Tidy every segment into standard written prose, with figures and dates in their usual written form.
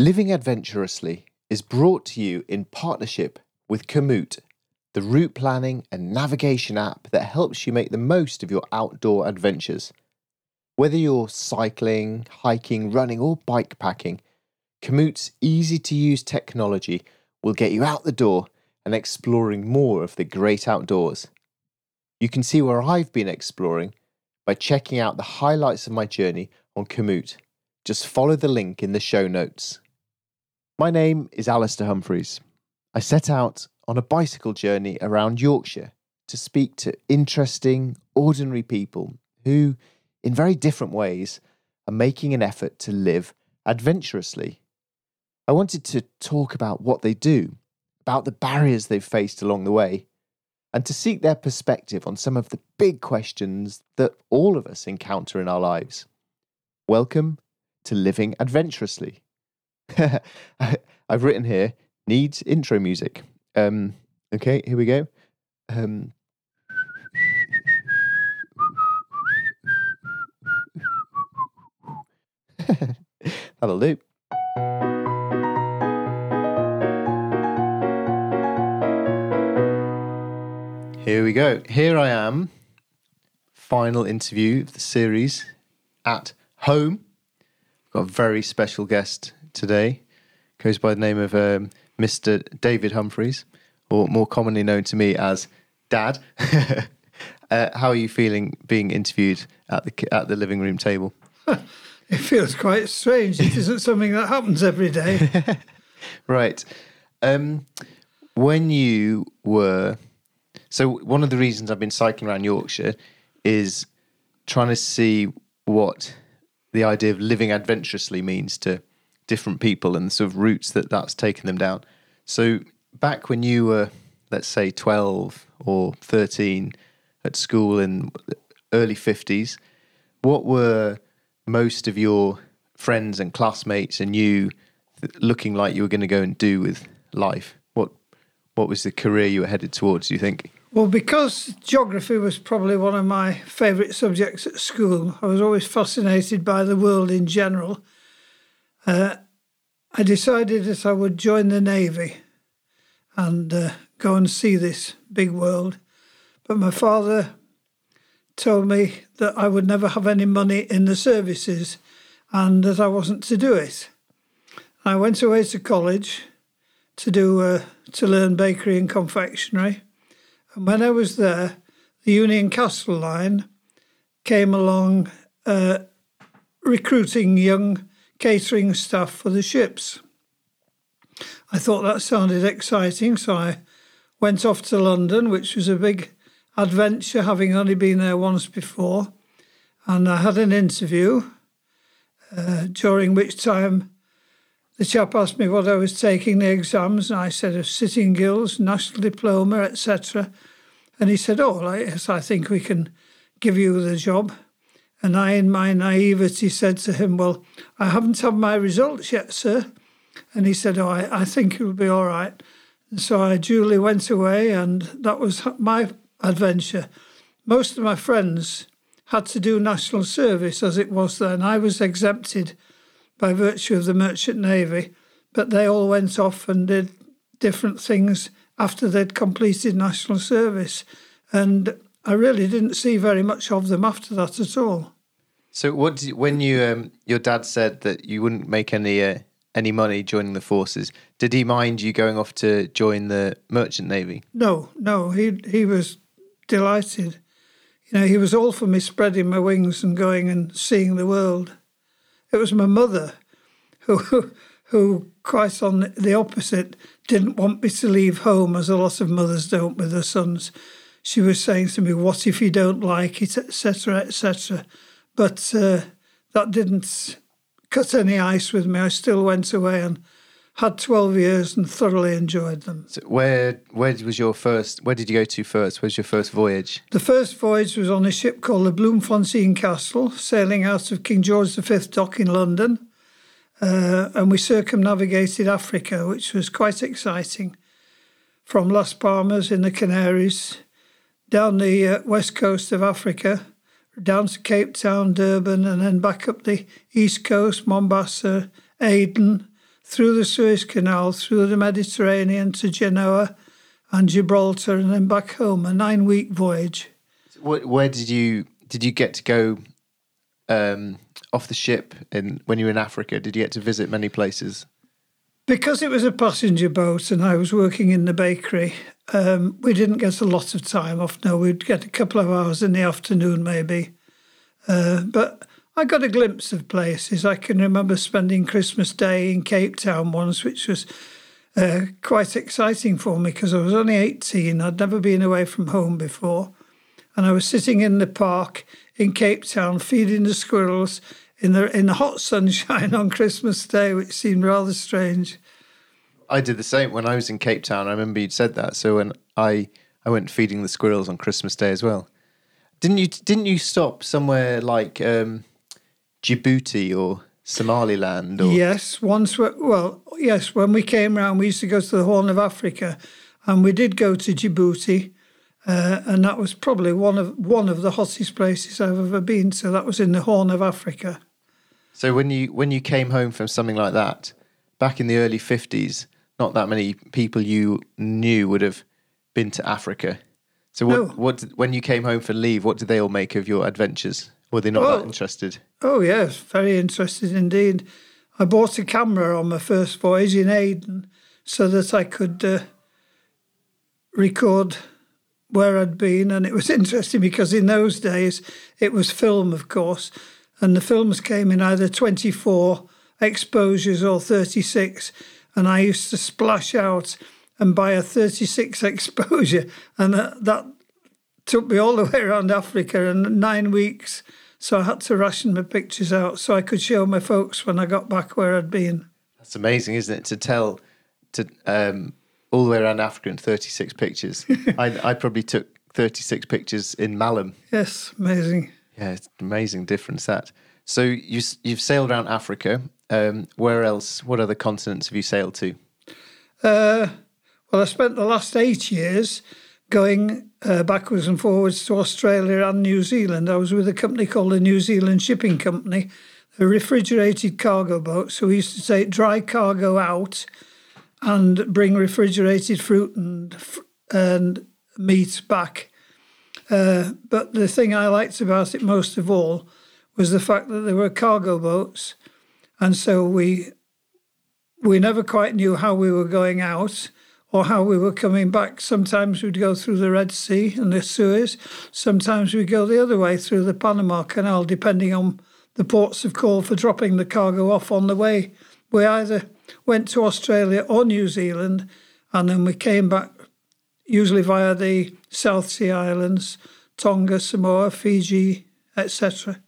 Living Adventurously is brought to you in partnership with Komoot, the route planning and navigation app that helps you make the most of your outdoor adventures. Whether you're cycling, hiking, running or bikepacking, Komoot's easy-to-use technology will get you out the door and exploring more of the great outdoors. You can see where I've been exploring by checking out the highlights of my journey on Komoot. Just follow the link in the show notes. My name is Alistair Humphreys. I set out on a bicycle journey around Yorkshire to speak to interesting, ordinary people who, in very different ways, are making an effort to live adventurously. I wanted to talk about what they do, about the barriers they've faced along the way, and to seek their perspective on some of the big questions that all of us encounter in our lives. Welcome to Living Adventurously. I've written here, needs intro music. Okay, here we go. Have a loop. Here we go. Here I am. Final interview of the series at home. I've got a very special guest today. Goes by the name of Mr. David Humphreys, or more commonly known to me as Dad. How are you feeling being interviewed at the living room table? It feels quite strange. It isn't something that happens every day. Right. When you were... So one of the reasons I've been cycling around Yorkshire is trying to see what the idea of living adventurously means to different people and the sort of routes that's taken them down. So back when you were, let's say, 12 or 13 at school in the early 50s, what were most of your friends and classmates and you looking like you were going to go and do with life? What was the career you were headed towards, do you think? Well, because geography was probably one of my favourite subjects at school, I was always fascinated by the world in general. I decided that I would join the Navy and go and see this big world. But my father told me that I would never have any money in the services and that I wasn't to do it. I went away to college to learn bakery and confectionery. And when I was there, the Union Castle Line came along recruiting young catering staff for the ships. I thought that sounded exciting, so I went off to London, which was a big adventure, having only been there once before, and I had an interview, during which time the chap asked me what I was taking the exams, and I said of sitting gills, national diploma, etc. And he said, yes, I think we can give you the job. And I, in my naivety, said to him, well, I haven't had my results yet, sir. And he said, I think it'll be all right. And so I duly went away, and that was my adventure. Most of my friends had to do national service as it was then. I was exempted by virtue of the Merchant Navy, but they all went off and did different things after they'd completed national service. And I really didn't see very much of them after that at all. So when you your dad said that you wouldn't make any money joining the forces, did he mind you going off to join the Merchant Navy? No, he was delighted. You know, he was all for me spreading my wings and going and seeing the world. It was my mother who quite on the opposite, didn't want me to leave home, as a lot of mothers don't with their sons. She was saying to me, what if you don't like it, etc., etc. But that didn't cut any ice with me. I still went away and had 12 years and thoroughly enjoyed them. So where did you go to first? Where's your first voyage? The first voyage was on a ship called the Bloomfontein Castle, sailing out of King George V dock in London. And we circumnavigated Africa, which was quite exciting. From Las Palmas in the Canaries, down the west coast of Africa, down to Cape Town, Durban, and then back up the east coast, Mombasa, Aden, through the Suez Canal, through the Mediterranean to Genoa and Gibraltar, and then back home, a 9-week voyage. Where did you get to go off the ship when you were in Africa? Did you get to visit many places? Because it was a passenger boat and I was working in the bakery, we didn't get a lot of time off. No, we'd get a couple of hours in the afternoon maybe. But I got a glimpse of places. I can remember spending Christmas Day in Cape Town once, which was quite exciting for me because I was only 18. I'd never been away from home before. And I was sitting in the park in Cape Town feeding the squirrels in the hot sunshine on Christmas Day, which seemed rather strange. I did the same when I was in Cape Town. I remember you'd said that. So when I went feeding the squirrels on Christmas Day as well. Didn't you stop somewhere like Djibouti or Somaliland? Or... Yes, yes. When we came round, we used to go to the Horn of Africa, and we did go to Djibouti, and that was probably one of the hottest places I've ever been. So that was in the Horn of Africa. So when you came home from something like that, back in the early 50s, not that many people you knew would have been to Africa. So when you came home for leave, what did they all make of your adventures? Were they not that interested? Oh, yes, very interested indeed. I bought a camera on my first voyage in Aden so that I could record where I'd been. And it was interesting because in those days it was film, of course, and the films came in either 24 exposures or 36. And I used to splash out and buy a 36 exposure. And that took me all the way around Africa in 9 weeks. So I had to ration my pictures out so I could show my folks when I got back where I'd been. That's amazing, isn't it? To tell all the way around Africa in 36 pictures. I probably took 36 pictures in Malum. Yes, amazing. Yeah, it's an amazing difference, that. So you've sailed around Africa. Where else? What other continents have you sailed to? Well, I spent the last 8 years going backwards and forwards to Australia and New Zealand. I was with a company called the New Zealand Shipping Company, a refrigerated cargo boat. So we used to take dry cargo out and bring refrigerated fruit and meat back. But the thing I liked about it most of all was the fact that there were cargo boats. And so we never quite knew how we were going out or how we were coming back. Sometimes we'd go through the Red Sea and the Suez. Sometimes we'd go the other way through the Panama Canal, depending on the ports of call for dropping the cargo off on the way. We either went to Australia or New Zealand, and then we came back usually via the South Sea Islands, Tonga, Samoa, Fiji, etc.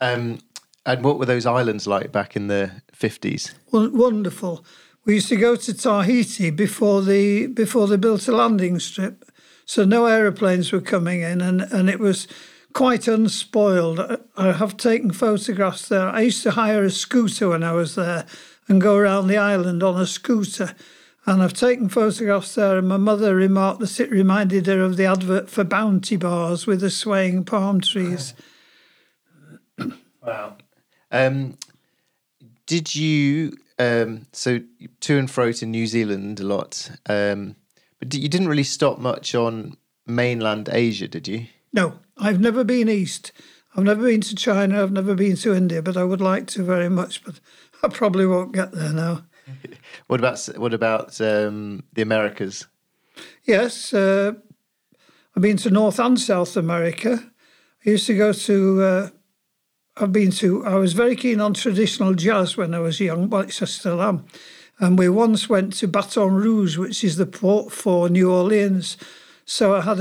And what were those islands like back in the 50s? Wonderful. We used to go to Tahiti before they built a landing strip, so no aeroplanes were coming in, and it was quite unspoiled. I have taken photographs there. I used to hire a scooter when I was there and go around the island on a scooter, and I've taken photographs there, and my mother remarked that it reminded her of the advert for Bounty bars with the swaying palm trees. Wow. Did you... so to and fro to New Zealand a lot, but you didn't really stop much on mainland Asia, did you? No, I've never been east. I've never been to China. I've never been to India, but I would like to very much. But I probably won't get there now. What about the Americas? Yes, I've been to North and South America. I used to go to. I was very keen on traditional jazz when I was young, which I still am. And we once went to Baton Rouge, which is the port for New Orleans. So I had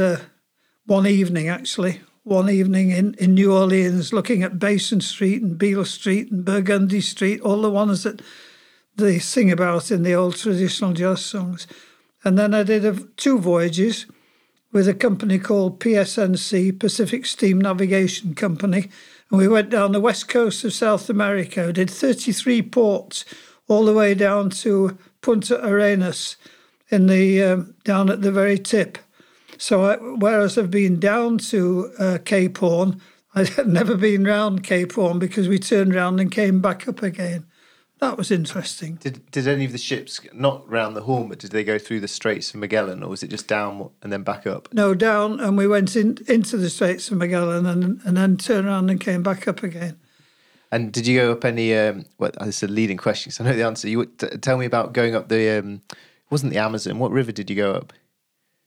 one evening in New Orleans, looking at Basin Street and Beale Street and Burgundy Street, all the ones that they sing about in the old traditional jazz songs. And then I did two voyages with a company called PSNC, Pacific Steam Navigation Company. And we went down the west coast of South America. We did 33 ports all the way down to Punta Arenas down at the very tip. So whereas I've been down to Cape Horn, I've never been round Cape Horn because we turned round and came back up again. That was interesting. Did any of the ships, not round the Horn, but did they go through the Straits of Magellan, or was it just down and then back up? No, down, and we went into the Straits of Magellan and then turned around and came back up again. And did you go up any, well, this is a leading question, so I know the answer. Tell me about going up the, it wasn't the Amazon, what river did you go up?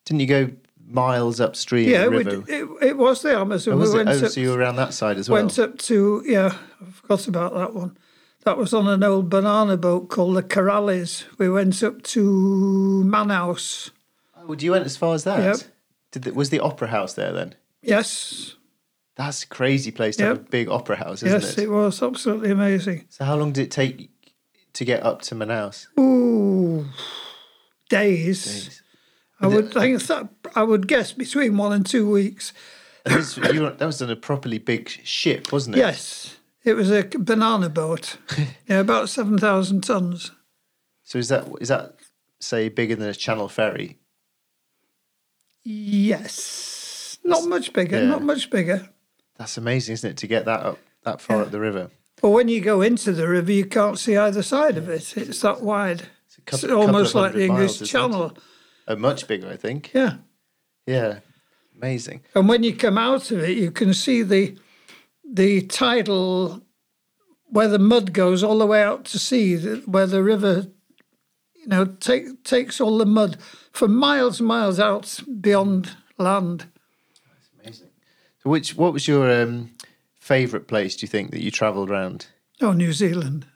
Didn't you go miles upstream? Yeah, it was the Amazon. So you were around that side as well? Went up to, yeah, I forgot about that one. That was on an old banana boat called the Corrales. We went up to Manaus. Oh, you went as far as that? Yep. Was the opera house there then? Yes. That's a crazy place to have a big opera house, isn't it? Yes, it was. Absolutely amazing. So how long did it take to get up to Manaus? Ooh, days. I would guess between 1 and 2 weeks. That was on a properly big ship, wasn't it? Yes. It was a banana boat, about 7,000 tons. So is that say bigger than a Channel ferry? Yes, not much bigger. That's amazing, isn't it, to get that up that far up the river? Well, when you go into the river, you can't see either side of it. It's that wide. It's almost like the English Channel. Much bigger, I think. Yeah, yeah, amazing. And when you come out of it, you can see the tidal, where the mud goes all the way out to sea, where the river, takes all the mud for miles and miles out beyond land. That's amazing. So what was your favourite place, do you think, that you travelled around? Oh, New Zealand.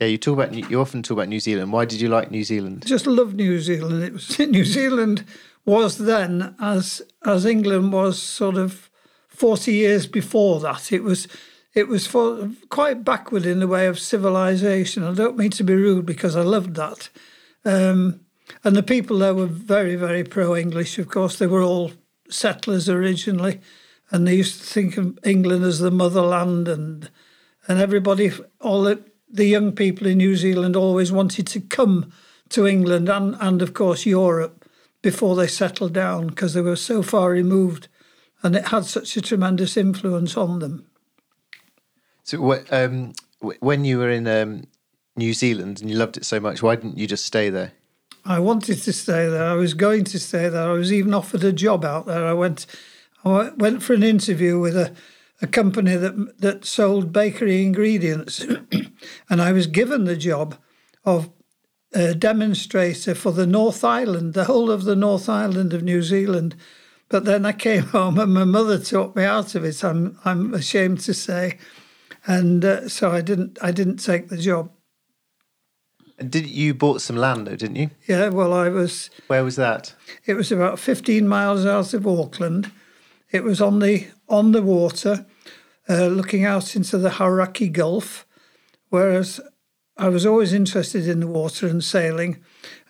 Yeah, you often talk about New Zealand. Why did you like New Zealand? Just love New Zealand. New Zealand was then, as England was sort of, 40 years before that, it was quite backward in the way of civilization. I don't mean to be rude because I loved that. And the people there were very, very pro-English, of course. They were all settlers originally, and they used to think of England as the motherland, and everybody, all the young people in New Zealand always wanted to come to England and of course, Europe before they settled down because they were so far removed. And it had such a tremendous influence on them. So when you were in New Zealand and you loved it so much, why didn't you just stay there? I wanted to stay there. I was going to stay there. I was even offered a job out there. I went for an interview with a company that sold bakery ingredients. And I was given the job of a demonstrator for the North Island, the whole of the North Island of New Zealand. But then I came home and my mother talked me out of it, I'm ashamed to say. And so I didn't take the job. And you bought some land though, didn't you? Yeah, well, I was... Where was that? It was about 15 miles out of Auckland. It was on the water, looking out into the Hauraki Gulf, whereas I was always interested in the water and sailing.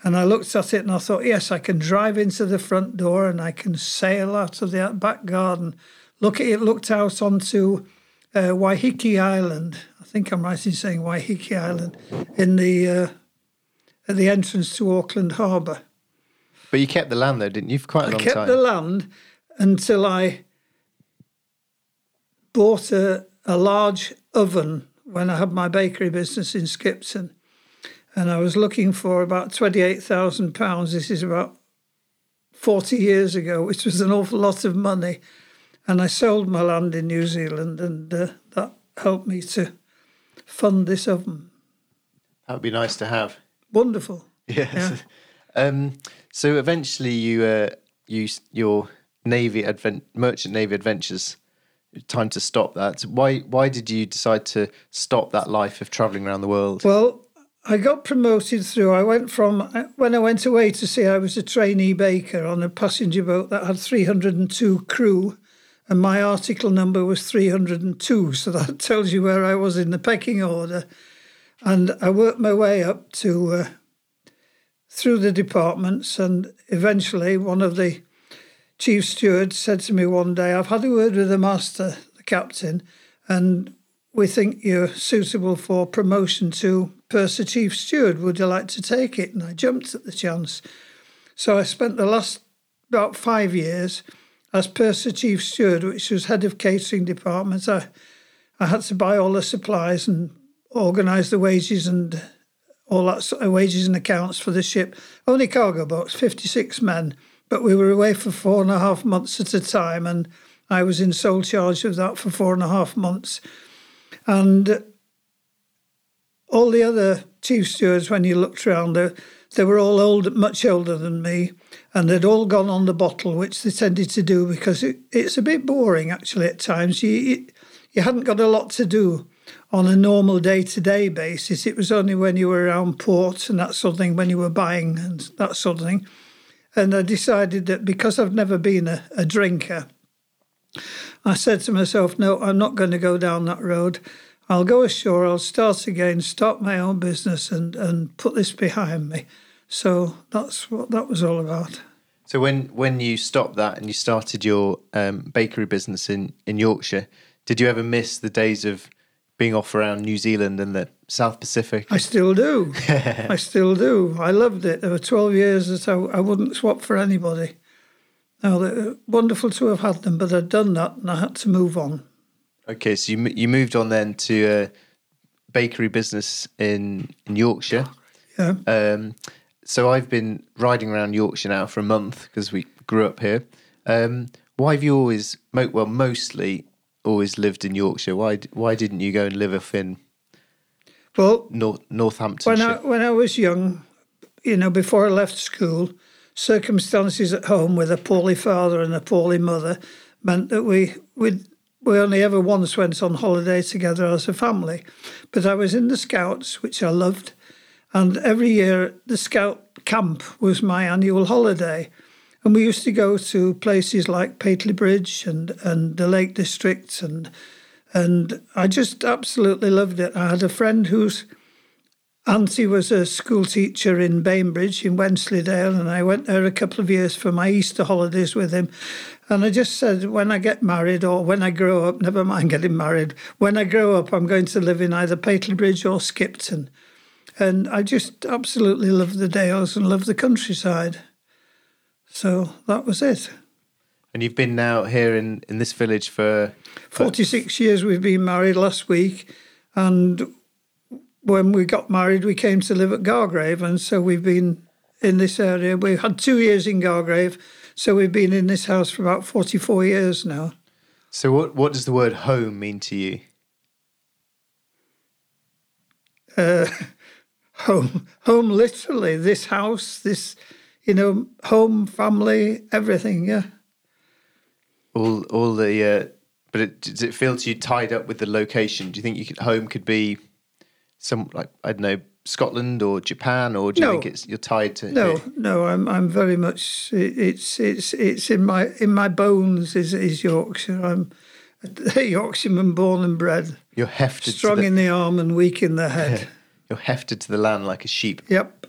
And I looked at it and I thought, yes, I can drive into the front door and I can sail out of the back garden. It looked out onto Waiheke Island. I think I'm right in saying Waiheke Island, at the entrance to Auckland Harbour. But you kept the land though, didn't you, for quite a long time? I kept the land until I bought a large oven when I had my bakery business in Skipton. And I was looking for about £28,000. This is about 40 years ago, which was an awful lot of money. And I sold my land in New Zealand, and that helped me to fund this oven. That would be nice to have. Wonderful. Yes. Yeah. So eventually, your merchant navy adventures. Time to stop that. Why did you decide to stop that life of travelling around the world? Well, I got promoted through. When I went away to sea, I was a trainee baker on a passenger boat that had 302 crew, and my article number was 302, so that tells you where I was in the pecking order. And I worked my way up to through the departments, and eventually one of the chief stewards said to me one day, "I've had a word with the master, the captain, and we think you're suitable for promotion to Purser Chief Steward. Would you like to take it?" And I jumped at the chance. So I spent the last about 5 years as Purser Chief Steward, which was head of catering department. I had to buy all the supplies and organised the wages and all that, wages and accounts for the ship. Only cargo box, 56 men, but we were away for 4.5 months at a time, and I was in sole charge of that for 4.5 months. And all the other chief stewards, when you looked round, they were all old, much older than me, and they'd all gone on the bottle, which they tended to do because it's a bit boring, actually, at times. You hadn't got a lot to do on a normal day-to-day basis. It was only when you were around port and that sort of thing, when you were buying and that sort of thing. And I decided that because I've never been a drinker, I said to myself, no, I'm not going to go down that road. I'll go ashore, I'll start again, start my own business and put this behind me. So that's what that was all about. So when you stopped that and you started your bakery business in Yorkshire, did you ever miss the days of being off around New Zealand and the South Pacific? I still do. I still do. I loved it. There were 12 years that I wouldn't swap for anybody. Now, wonderful to have had them, but I'd done that and I had to move on. Okay, so you moved on then to a bakery business in Yorkshire. Yeah. So I've been riding around Yorkshire now for a month because we grew up here. Why have you mostly always lived in Yorkshire? Why didn't you go and live off in Northamptonshire? When I was young, before I left school, circumstances at home with a poorly father and a poorly mother meant that we only ever once went on holiday together as a family. But I was in the Scouts, which I loved, and every year the Scout camp was my annual holiday. And we used to go to places like Pateley Bridge and the Lake District, and I just absolutely loved it. I had a friend whose auntie was a school teacher in Bainbridge, in Wensleydale, and I went there a couple of years for my Easter holidays with him. And I just said, when I get married or when I grow up, never mind getting married, when I grow up, I'm going to live in either Pateley Bridge or Skipton. And I just absolutely loved the dales and loved the countryside. So that was it. And you've been now here in this village for 46 years. We've been married last week. And when we got married, we came to live at Gargrave. And so we've been in this area. We had 2 years in Gargrave. So we've been in this house for about 44 years now. So what does the word home mean to you? Home literally, this house, this, home, family, everything, yeah. All the, but does it feel to you tied up with the location? Do you think home could be some, like, I don't know, Scotland or Japan, or do you think you're tied to? No, I'm very much. It's in my bones is Yorkshire. I'm a Yorkshireman, born and bred. You're hefted, strong in the arm and weak in the head. You're hefted to the land like a sheep. Yep.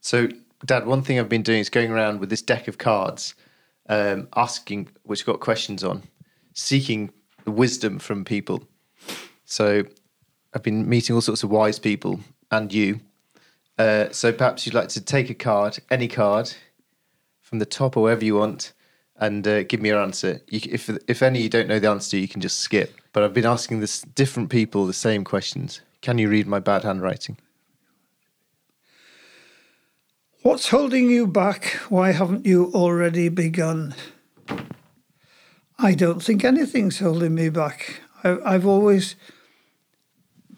So, Dad, one thing I've been doing is going around with this deck of cards, asking, which got questions on, seeking the wisdom from people. So, I've been meeting all sorts of wise people. And you. So perhaps you'd like to take a card, any card, from the top or wherever you want, and give me your answer. If any you don't know the answer to, you can just skip. But I've been asking this different people the same questions. Can you read my bad handwriting? What's holding you back? Why haven't you already begun? I don't think anything's holding me back. I've always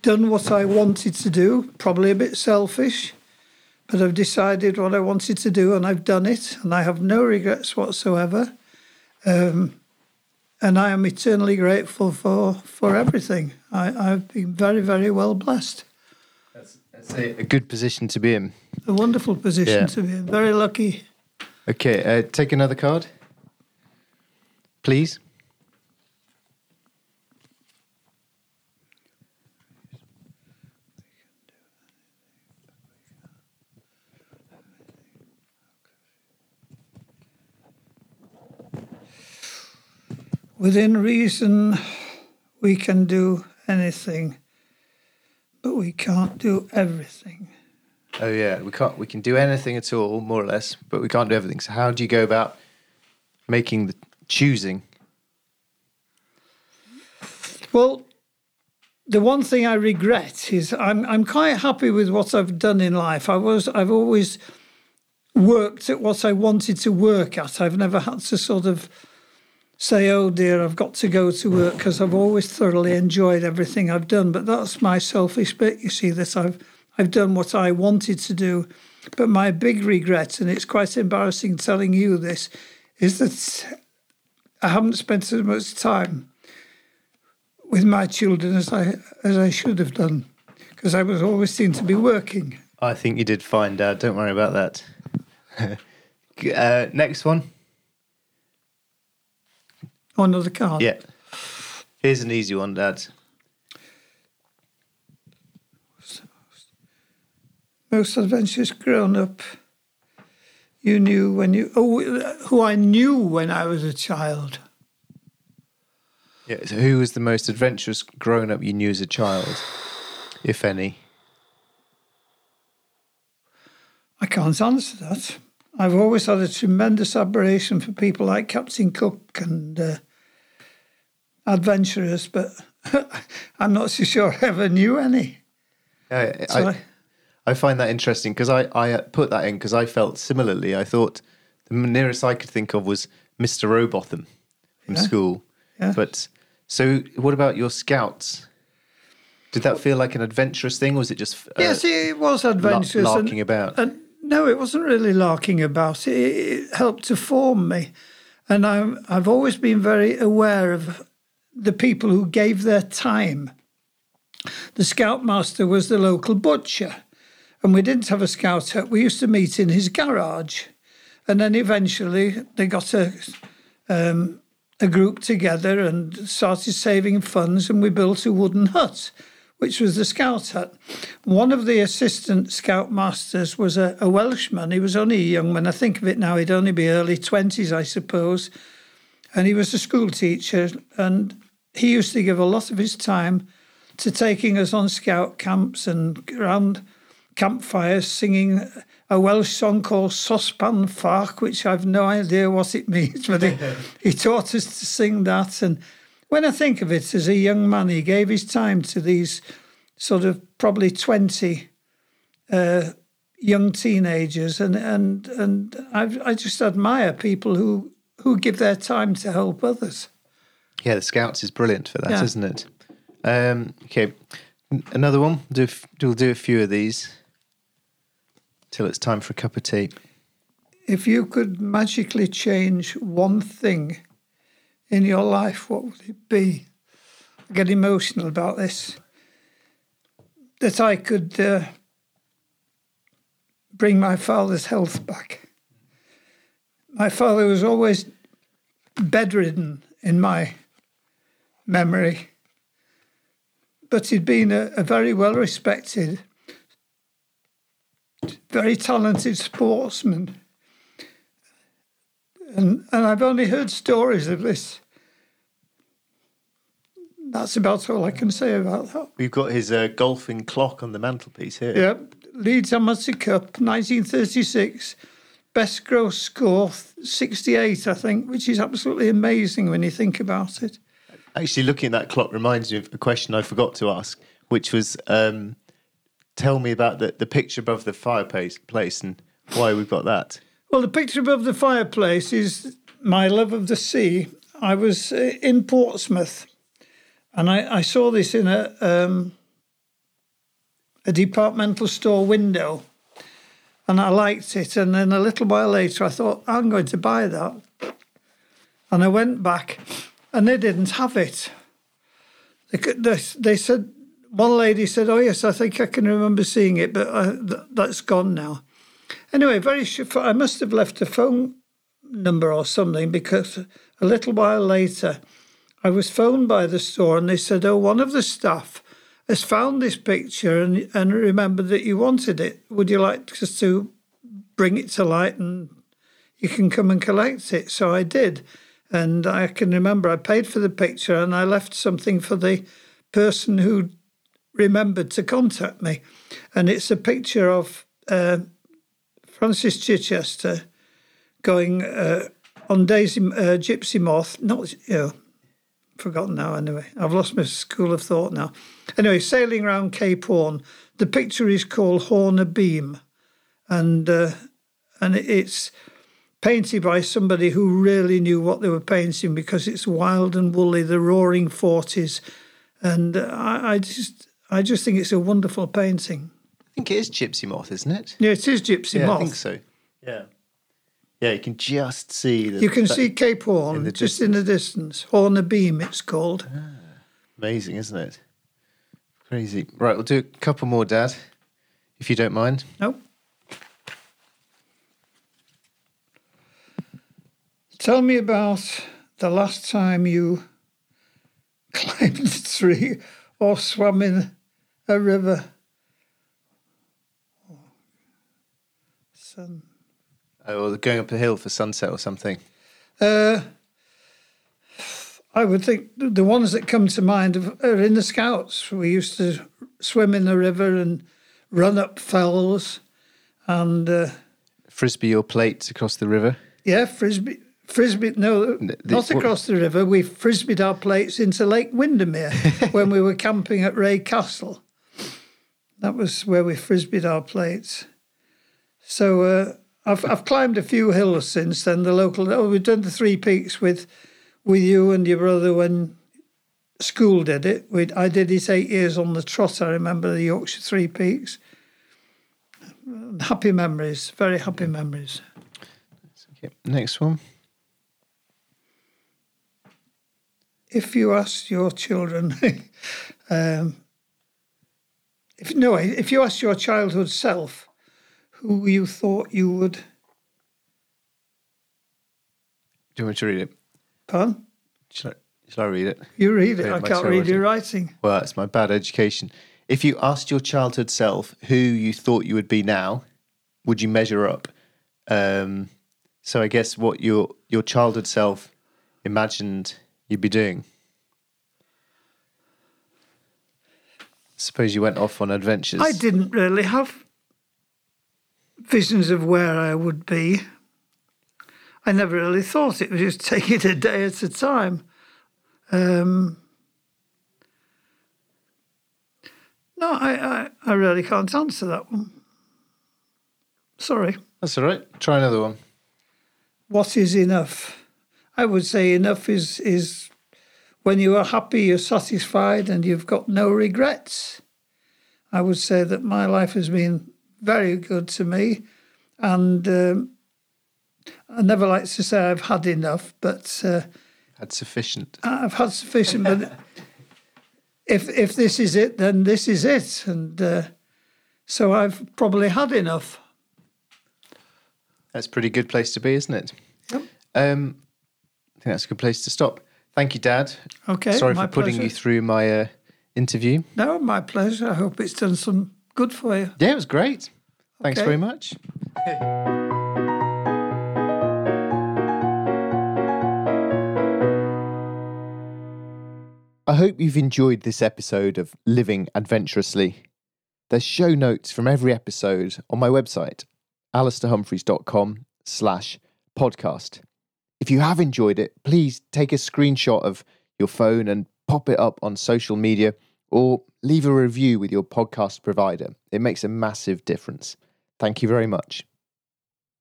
done what I wanted to do, probably a bit selfish, but I've decided what I wanted to do and I've done it, and I have no regrets whatsoever. And I am eternally grateful for everything. I've been very, very well blessed. That's a good position to be in. A wonderful position to be in. Very lucky. Okay, take another card, please. Within reason, we can do anything, but we can't do everything. Oh yeah, we can do anything at all, more or less, but we can't do everything. So how do you go about making the choosing? Well, The one thing I regret is I'm quite happy with what I've done in life. I've always worked at what I wanted to work at. I've never had to sort of say, oh dear, I've got to go to work, because I've always thoroughly enjoyed everything I've done. But that's my selfish bit, you see, that I've done what I wanted to do. But my big regret, and it's quite embarrassing telling you this, is that I haven't spent as much time with my children as I should have done, because I was always seen to be working. I think you did fine, Dad. Don't worry about that. Next one. Oh, another card. Yeah. Here's an easy one, Dad. Most adventurous grown-up you knew when you... Oh, who I knew when I was a child. Yeah, so who was the most adventurous grown-up you knew as a child, if any? I can't answer that. I've always had a tremendous admiration for people like Captain Cook and adventurers, but I'm not so sure I ever knew any. I find that interesting, because I put that in because I felt similarly. I thought the nearest I could think of was Mr. Robotham from school. Yeah. But so what about your scouts? Did that feel like an adventurous thing, or was it just... yes, it was adventurous. Larking about. And no, it wasn't really larking about. It helped to form me. And I've always been very aware of the people who gave their time. The scoutmaster was the local butcher. And we didn't have a scout hut. We used to meet in his garage. And then eventually they got a group together and started saving funds, and we built a wooden hut, which was the scout hut. One of the assistant scoutmasters was a Welshman. He was only a young man. I think of it now, he'd only be early 20s, I suppose. And he was a school teacher, and he used to give a lot of his time to taking us on scout camps and around campfires singing a Welsh song called Sospan Fark, which I've no idea what it means, but he taught us to sing that. And when I think of it, as a young man, he gave his time to these sort of probably 20 young teenagers, and I just admire people who give their time to help others. Yeah, the Scouts is brilliant for that, isn't it? Okay, another one. We'll do a few of these till it's time for a cup of tea. If you could magically change one thing in your life, what would it be? I get emotional about this. That I could bring my father's health back. My father was always bedridden in my memory, but he'd been a very well-respected, very talented sportsman. And I've only heard stories of this. That's about all I can say about that. We've got his golfing clock on the mantelpiece here. Yep. Leeds Amateur Cup, 1936. Best gross score, 68, I think, which is absolutely amazing when you think about it. Actually, looking at that clock reminds me of a question I forgot to ask, which was... tell me about the picture above the fireplace and why we've got that. Well, the picture above the fireplace is my love of the sea. I was in Portsmouth, and I saw this in a departmental store window, and I liked it. And then a little while later, I thought, I'm going to buy that. And I went back, and they didn't have it. They said... One lady said, oh, yes, I think I can remember seeing it, but that's gone now. Anyway, I must have left a phone number or something, because a little while later I was phoned by the store, and they said, oh, one of the staff has found this picture and remembered that you wanted it. Would you like us to bring it to light and you can come and collect it? So I did, and I can remember I paid for the picture, and I left something for the person who remembered to contact me. And it's a picture of Francis Chichester going on Gypsy Moth. Not forgotten now anyway. I've lost my school of thought now. Anyway, sailing round Cape Horn. The picture is called Horn a Beam, and it's painted by somebody who really knew what they were painting, because it's wild and woolly, the roaring 40s, and I just think it's a wonderful painting. I think it is Gypsy Moth, isn't it? Yeah, it is Gypsy Moth. I think so. Yeah. Yeah, you can just see... You can see Cape Horn just in the distance. Horn a Beam, it's called. Ah, amazing, isn't it? Crazy. Right, we'll do a couple more, Dad, if you don't mind. No. Tell me about the last time you climbed a tree or swam in a river. Sun... Or going up a hill for sunset or something? I would think the ones that come to mind are in the Scouts. We used to swim in the river and run up fells and... Frisbee or plates across the river? Yeah, frisbee. Across the river. We frisbeed our plates into Lake Windermere when we were camping at Ray Castle. That was where we frisbeed our plates. So... I've climbed a few hills since then. We've done the Three Peaks with you and your brother when school did it. I did it 8 years on the trot. I remember the Yorkshire Three Peaks. Happy memories, very happy memories. Okay. Next one. If you asked your children, if you asked your childhood self who you thought you would... Do you want to read it? Pardon? Shall I read it? You read it. I can't read your writing. Well, it's my bad education. If you asked your childhood self who you thought you would be now, would you measure up? So I guess what your childhood self imagined you'd be doing. Suppose you went off on adventures. I didn't really have... visions of where I would be. I never really thought. It was just taking it a day at a time. No, I really can't answer that one. Sorry. That's all right. Try another one. What is enough? I would say enough is when you are happy, you're satisfied, and you've got no regrets. I would say that my life has been... very good to me, and I never like to say I've had enough, but had sufficient. I've had sufficient, but if this is it, then this is it, and so I've probably had enough. That's a pretty good place to be, isn't it? Yep. I think that's a good place to stop. Thank you, Dad. Okay. Sorry for putting you through my interview. No, my pleasure. I hope it's done some good for you. Yeah, it was great. Thanks very much. I hope you've enjoyed this episode of Living Adventurously. There's show notes from every episode on my website, alistairhumphreys.com/podcast. If you have enjoyed it, please take a screenshot of your phone and pop it up on social media, or leave a review with your podcast provider. It makes a massive difference. Thank you very much.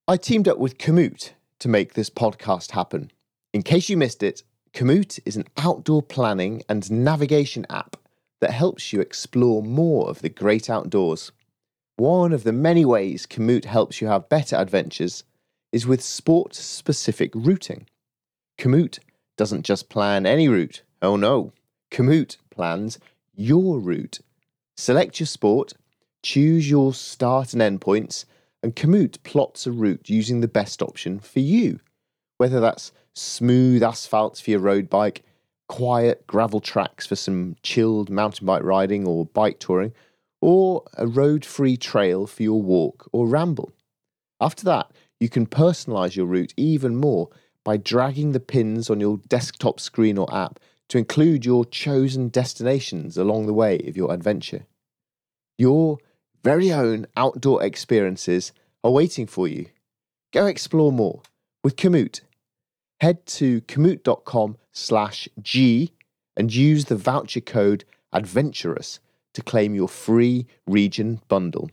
I teamed up with Komoot to make this podcast happen. In case you missed it, Komoot is an outdoor planning and navigation app that helps you explore more of the great outdoors. One of the many ways Komoot helps you have better adventures is with sport-specific routing. Komoot doesn't just plan any route. Oh no, Komoot plans your route. Select your sport, choose your start and end points, and Komoot plots a route using the best option for you. Whether that's smooth asphalt for your road bike, quiet gravel tracks for some chilled mountain bike riding or bike touring, or a road-free trail for your walk or ramble. After that, you can personalise your route even more by dragging the pins on your desktop screen or app to include your chosen destinations along the way of your adventure. Your very own outdoor experiences are waiting for you. Go explore more with Komoot. Head to komoot.com/G and use the voucher code ADVENTUROUS to claim your free region bundle.